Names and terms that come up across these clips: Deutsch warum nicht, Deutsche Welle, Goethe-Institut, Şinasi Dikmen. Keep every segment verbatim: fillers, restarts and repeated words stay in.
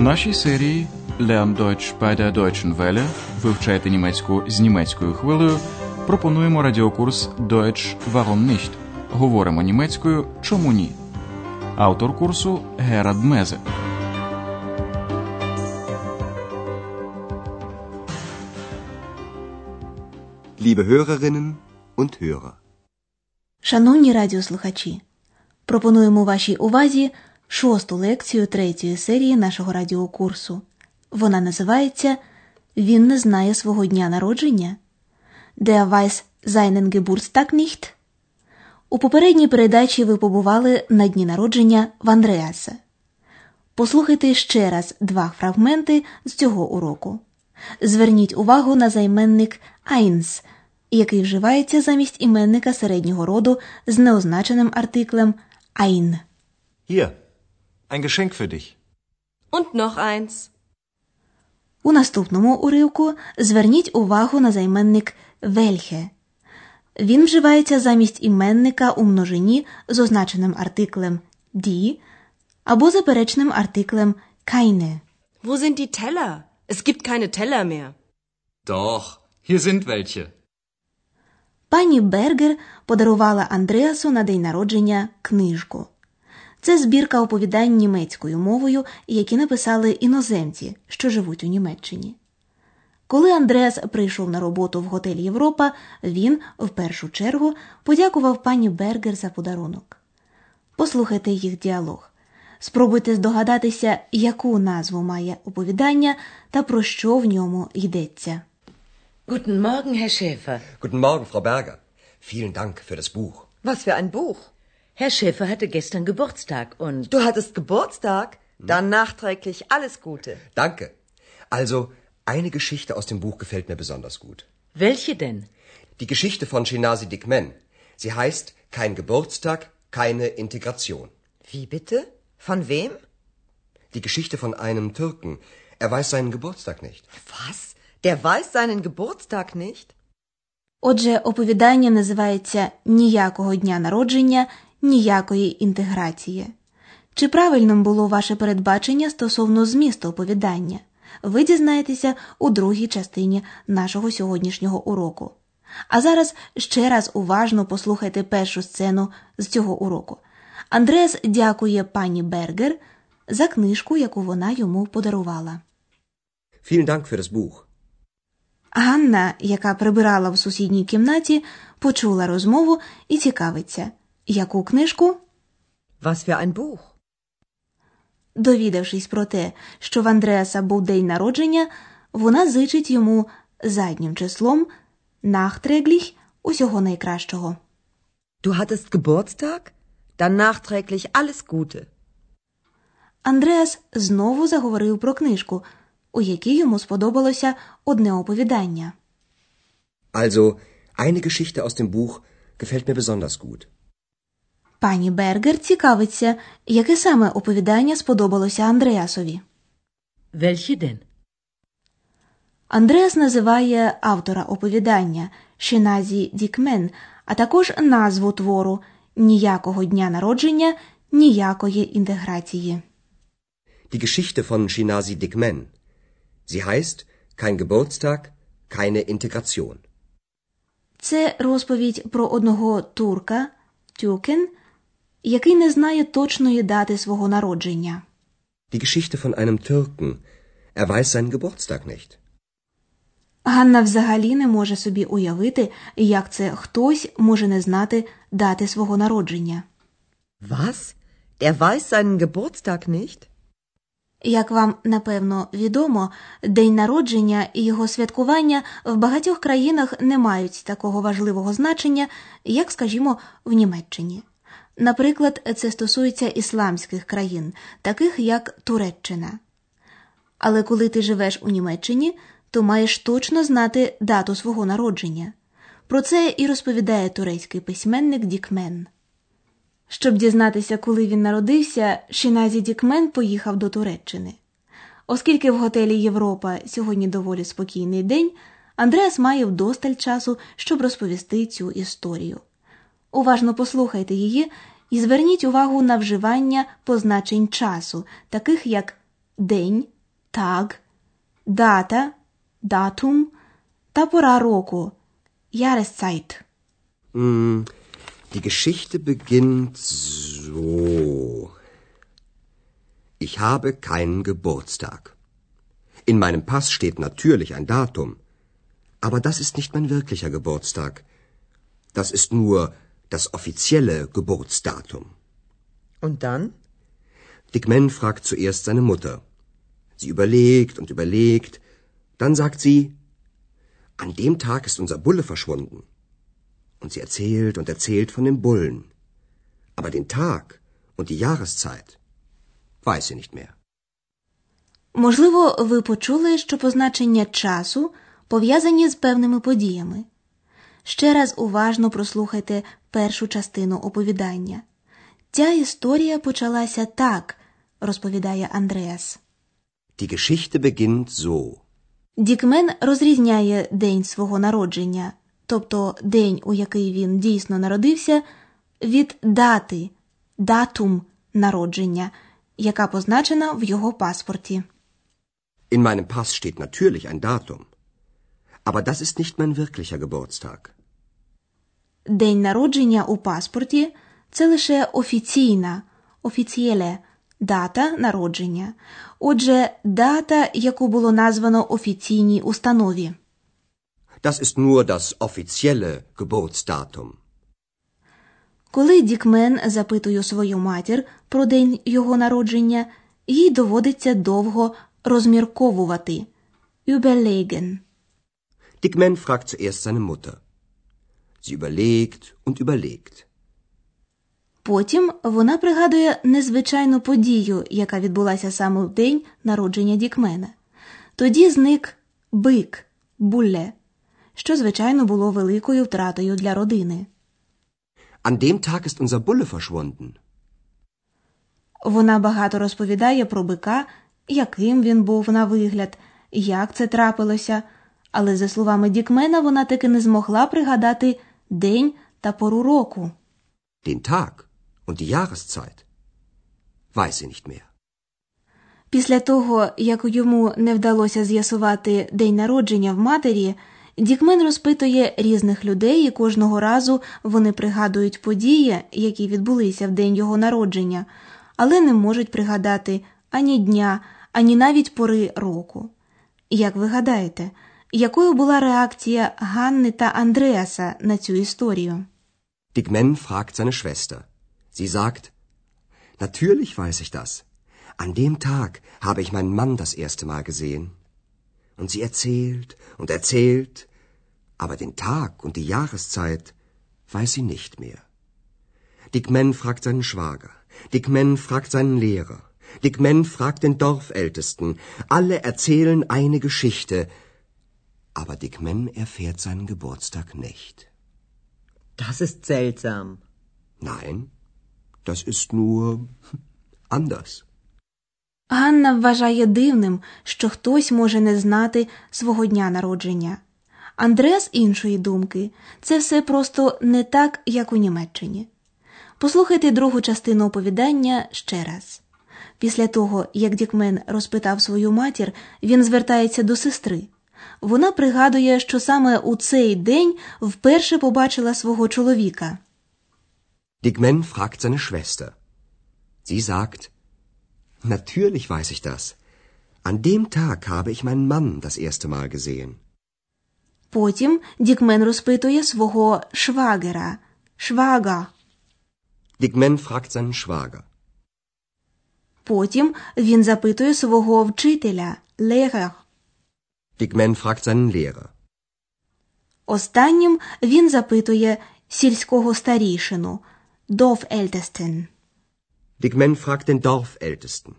У нашій серії «Lern Deutsch bei der Deutschen Welle» «Вивчайте німецьку з німецькою хвилею» пропонуємо радіокурс «Deutsch warum nicht» «Говоримо німецькою, чому ні?». Автор курсу – Герард Мезе. Liebe Hörerinnen und Hörer. Шановні радіослухачі, пропонуємо вашій увазі шосту лекцію третьої серії нашого радіокурсу. Вона називається «Він не знає свого дня народження» «Der weiß seinen Geburtstag nicht». У попередній передачі ви побували на дні народження в Андреаса. Послухайте ще раз два фрагменти з цього уроку. Зверніть увагу на займенник «eins», який вживається замість іменника середнього роду з неозначеним артиклем «ein». Hier, ein Geschenk für dich. Und noch eins. У наступному уривку зверніть увагу на займенник «welche». Він вживається замість іменника у множині з означеним артиклем «die» або заперечним артиклем «keine». Wo sind die Teller? Es gibt keine Teller mehr. Doch, hier sind welche. Пані Бергер подарувала Андреасу на день народження книжку. Це збірка оповідань німецькою мовою, які написали іноземці, що живуть у Німеччині. Коли Андреас прийшов на роботу в готель «Європа», він, в першу чергу, подякував пані Бергер за подарунок. Послухайте їх діалог. Спробуйте здогадатися, яку назву має оповідання та про що в ньому йдеться. Guten Morgen, Herr Schäfer. Guten Morgen, Frau Berger. Vielen Dank für das Buch. Was für ein Buch? Herr Schäfer hatte gestern Geburtstag und... Du hattest Geburtstag? Dann nachträglich alles Gute. Danke. Also, eine Geschichte aus dem Buch gefällt mir besonders gut. Welche denn? Die Geschichte von Şinasi Dikmen. Sie heißt Kein Geburtstag, keine Integration. Wie bitte? Von wem? Die Geschichte von einem Türken. Er weiß seinen Geburtstag nicht. Was? Der weiß seinen Geburtstag nicht? Отже, оповідання називається «Ніякого дня народження», ніякої інтеграції. Чи правильним було ваше передбачення стосовно змісту оповідання? Ви дізнаєтеся у другій частині нашого сьогоднішнього уроку. А зараз ще раз уважно послухайте першу сцену з цього уроку. Андреас дякує пані Бергер за книжку, яку вона йому подарувала. Vielen Dank für das Buch. Ганна, яка прибирала в сусідній кімнаті, почула розмову і цікавиться. Яку книжку? Was für ein Buch? Довідавшись про те, що в Андреаса був день народження, вона зичить йому заднім числом nachträglich усього найкращого. Du hattest Geburtstag? Dann nachträglich alles Gute. Андреас знову заговорив про книжку, у якій йому сподобалося одне оповідання. Also, eine Geschichte aus dem Buch gefällt mir besonders gut. Пані Бергер цікавиться, яке саме оповідання сподобалося Андреасові. Welche denn? Андреас називає автора оповідання Şinasi Dikmen, а також назву твору «Ніякого дня народження, ніякої інтеграції». Die Geschichte von Şinasi Dikmen. Sie heißt Kein Geburtstag, keine Integration. Це розповідь про одного турка, Türken, який не знає точної дати свого народження. Die Geschichte von einem Türken. Er weiß seinen Geburtstag nicht. Ганна взагалі не може собі уявити, як це хтось може не знати дати свого народження. Was? Er weiß seinen Geburtstag nicht? Як вам, напевно, відомо, день народження і його святкування в багатьох країнах не мають такого важливого значення, як, скажімо, в Німеччині. Наприклад, це стосується ісламських країн, таких як Туреччина. Але коли ти живеш у Німеччині, то маєш точно знати дату свого народження. Про це і розповідає турецький письменник Дікмен. Щоб дізнатися, коли він народився, Şinasi Dikmen поїхав до Туреччини. Оскільки в готелі «Європа» сьогодні доволі спокійний день, Андреас має вдосталь часу, щоб розповісти цю історію. Уважно послухайте її і зверніть увагу на вживання позначень часу, таких як день, таг, дата, датум та пора року, Jahreszeit. Mm, die Geschichte beginnt so. Ich habe keinen Geburtstag. In meinem Pass steht natürlich ein Datum. Aber das ist nicht mein wirklicher Geburtstag. Das ist nur das offizielle Geburtsdatum. Und dann? Dikmen fragt zuerst seine Mutter. Sie überlegt und überlegt. Dann sagt sie, an dem Tag ist unser Bulle verschwunden. Und sie erzählt und erzählt von dem Bullen. Aber den Tag und die Jahreszeit weiß sie nicht mehr. Можливо, ви почули, що позначення часу пов'язані з певними подіями. Ще раз уважно прослухайте першу частину оповідання. Ця історія почалася так, розповідає Андреас. Die Geschichte beginnt so. Дікмен розрізняє день свого народження, тобто день, у який він дійсно народився, від дати, датум народження, яка позначена в його паспорті. In meinem Pass steht natürlich ein Datum. Aber das ist nicht mein wirklicher Geburtstag. День народження у паспорті – це лише офіційна, офіціеле, дата народження. Отже, дата, яку було названо офіційній установі. Das ist nur das offizielle Geburtsdatum. Коли Дікмен запитує свою матір про день його народження, їй доводиться довго розмірковувати. Überlegen. Dikmen fragt zuerst seine Mutter. Sie überlegt und überlegt. Потім вона пригадує незвичайну подію, яка відбулася саме в день народження Дікмена. Тоді зник бик, булле, що, звичайно, було великою втратою для родини. An dem Tag ist unser Bulle verschwunden. Вона багато розповідає про бика, яким він був на вигляд, як це трапилося, але, за словами Дікмена, вона таки не змогла пригадати день та пору року. Den Tag und die Jahreszeit weiß sie nicht mehr. Після того, як йому не вдалося з'ясувати день народження в матері, Дікмен розпитує різних людей, і кожного разу вони пригадують події, які відбулися в день його народження, але не можуть пригадати ані дня, ані навіть пори року. Як ви гадаєте, якою була реакція Ганни та Андреаса на цю історію? Dikmen fragt seine Schwester. Sie sagt: Natürlich weiß ich das. An dem Tag habe ich meinen Mann das erste Mal gesehen. Und sie erzählt und erzählt, aber den Tag und die Jahreszeit weiß sie nicht mehr. Dikmen fragt seinen Schwager. Dikmen fragt seinen Lehrer. Dikmen fragt den Dorfältesten. Alle erzählen eine Geschichte. Aber Dikmen erfährt seinen Geburtstag nicht. Das ist seltsam. Nein, das ist nur anders. Ганна вважає дивним, що хтось може не знати свого дня народження. Андреас іншої думки. Це все просто не так, як у Німеччині. Послухайте другу частину оповідання ще раз. Після того, як Дікмен розпитав свою матір, він звертається до сестри. Вона пригадує, що саме у цей день вперше побачила свого чоловіка. Dikmen fragt seine Schwester. Sie sagt: Natürlich weiß ich das. An dem Tag habe ich meinen Mann das erste Mal gesehen. Потім Дікмен розпитує свого швагера. Швага. Dikmen fragt seinen Schwager. Потім він запитує свого вчителя. Лехер. Dikmen fragt seinen Lehrer. Останнім він запитує сільського старішину, Dorfältesten. Dikmen fragt den Dorfältesten.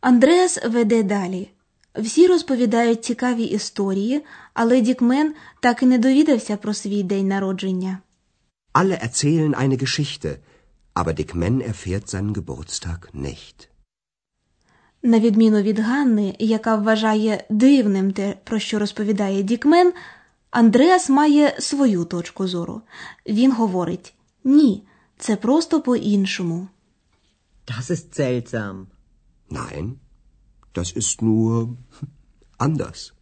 Андреас веде далі. Всі розповідають цікаві історії, але Дікмен так і не довідався про свій день народження. Alle erzählen eine Geschichte, aber Dikmen erfährt seinen Geburtstag nicht. На відміну від Ганни, яка вважає дивним те, про що розповідає Дікмен, Андреас має свою точку зору. Він говорить: «Ні, це просто по-іншому». Das ist seltsam. Nein, Das ist nur anders.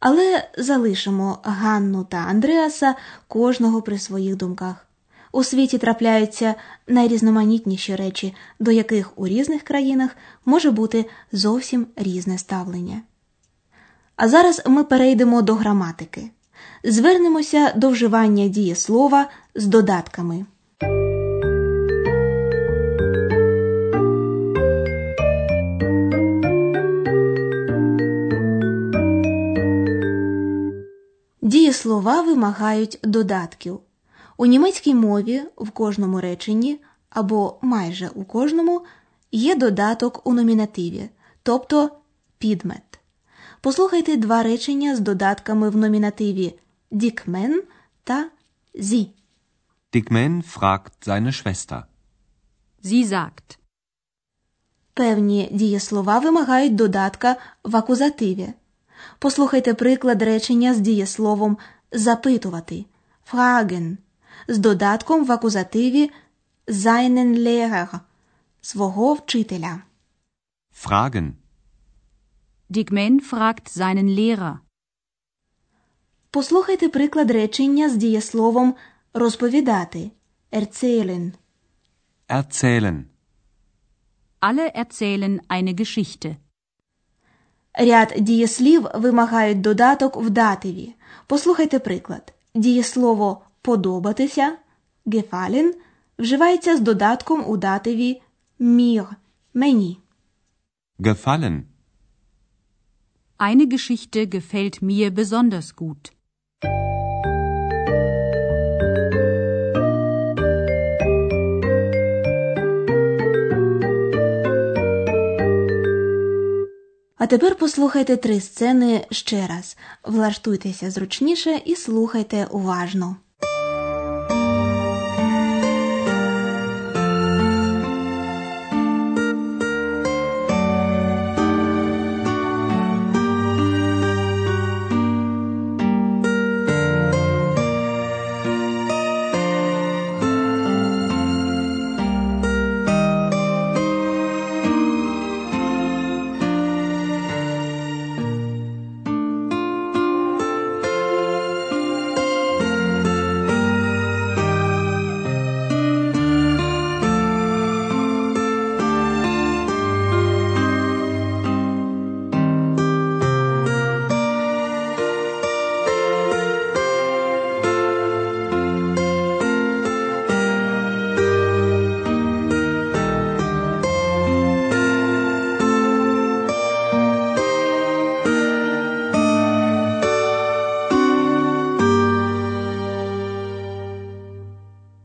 Але залишимо Ганну та Андреаса кожного при своїх думках. У світі трапляються найрізноманітніші речі, до яких у різних країнах може бути зовсім різне ставлення. А зараз ми перейдемо до граматики. Звернемося до вживання дієслова з додатками. Дієслова вимагають додатків. У німецькій мові в кожному реченні, або майже у кожному, є додаток у номінативі, тобто підмет. Послухайте два речення з додатками в номінативі «Дікмен» та «зі». Дікмен fragt seine Schwester. Sie sagt. Певні дієслова вимагають додатка в акузативі. Послухайте приклад речення з дієсловом «запитувати» – «fragen» з додатком в акузативі «seinen Lehrer» – «свого вчителя». «Fragen» Dikmen fragt seinen Lehrer. Послухайте приклад речення з дієсловом «розповідати» – «erzählen». «Erzählen» Alle erzählen eine Geschichte. Ряд дієслів вимагають додаток в дативі. Послухайте приклад. Дієслово «подобатися» «gefallen» вживається з додатком у дативі «mir» «мені». «Gefallen» Eine Geschichte gefällt mir besonders gut. А тепер послухайте три сцени ще раз. Влаштуйтеся зручніше і слухайте уважно.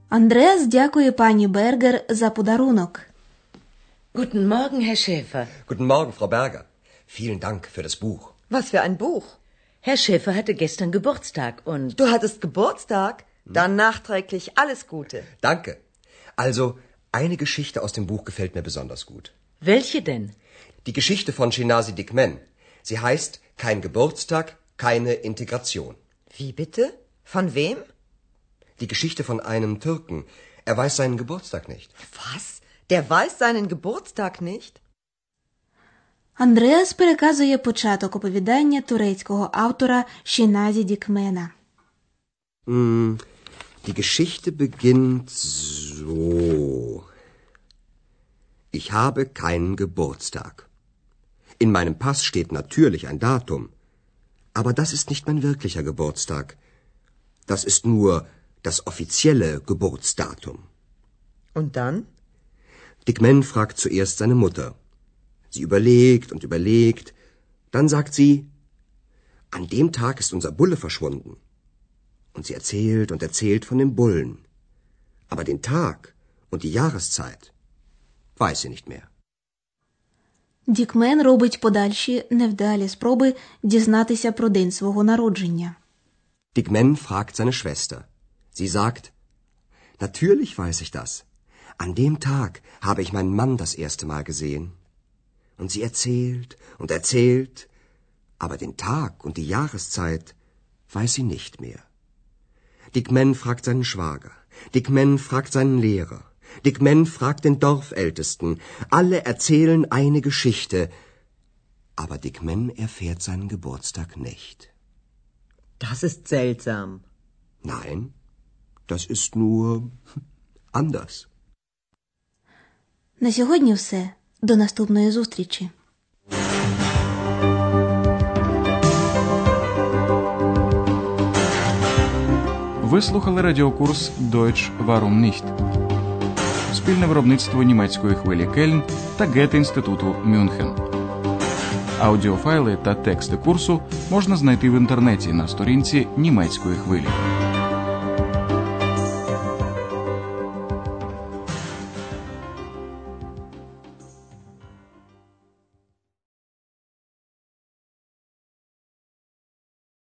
Андреас дякує пані Бергер за подарунок. Guten Morgen, Herr Schäfer. Guten Morgen, Frau Berger. Vielen Dank für das Buch. Was für ein Buch? Herr Schäfer hatte gestern Geburtstag und... Du hattest Geburtstag? Dann nachträglich alles Gute. Danke. Also, eine Geschichte aus dem Buch gefällt mir besonders gut. Welche denn? Die Geschichte von Şinasi Dikmen. Sie heißt Kein Geburtstag, keine Integration. Wie bitte? Von wem? Die Geschichte von einem Türken. Er weiß seinen Geburtstag nicht. Was? Der weiß seinen Geburtstag nicht? Андреас переказує початок оповідання турецького автора Şinasi Dikmena. Mm, die Geschichte beginnt so. Ich habe keinen Geburtstag. In meinem Pass steht natürlich ein Datum. Aber das ist nicht mein wirklicher Geburtstag. Das ist nur... Das offizielle Geburtsdatum. Und dann? Dikmen fragt zuerst seine Mutter. Sie überlegt und überlegt. Dann sagt sie, an dem Tag ist unser Bulle verschwunden. Und sie erzählt und erzählt von dem Bullen. Aber den Tag und die Jahreszeit weiß sie nicht mehr. Dikmen робить подальші невдалі спроби дізнатися про день свого народження. Dikmen fragt seine Schwester. Sie sagt, natürlich weiß ich das. An dem Tag habe ich meinen Mann das erste Mal gesehen. Und sie erzählt und erzählt, aber den Tag und die Jahreszeit weiß sie nicht mehr. Dikmen fragt seinen Schwager, Dikmen fragt seinen Lehrer, Dikmen fragt den Dorfältesten. Alle erzählen eine Geschichte. Aber Dikmen erfährt seinen Geburtstag nicht. Das ist seltsam. Nein, das ist nur anders. На сьогодні все. До наступної зустрічі. Ви слухали радіокурс Deutsch warum nicht? Спільне виробництво німецької хвилі Кельн та Goethe-Інституту Мюнхен. Аудіофайли та тексти курсу можна знайти в інтернеті на сторінці німецької хвилі.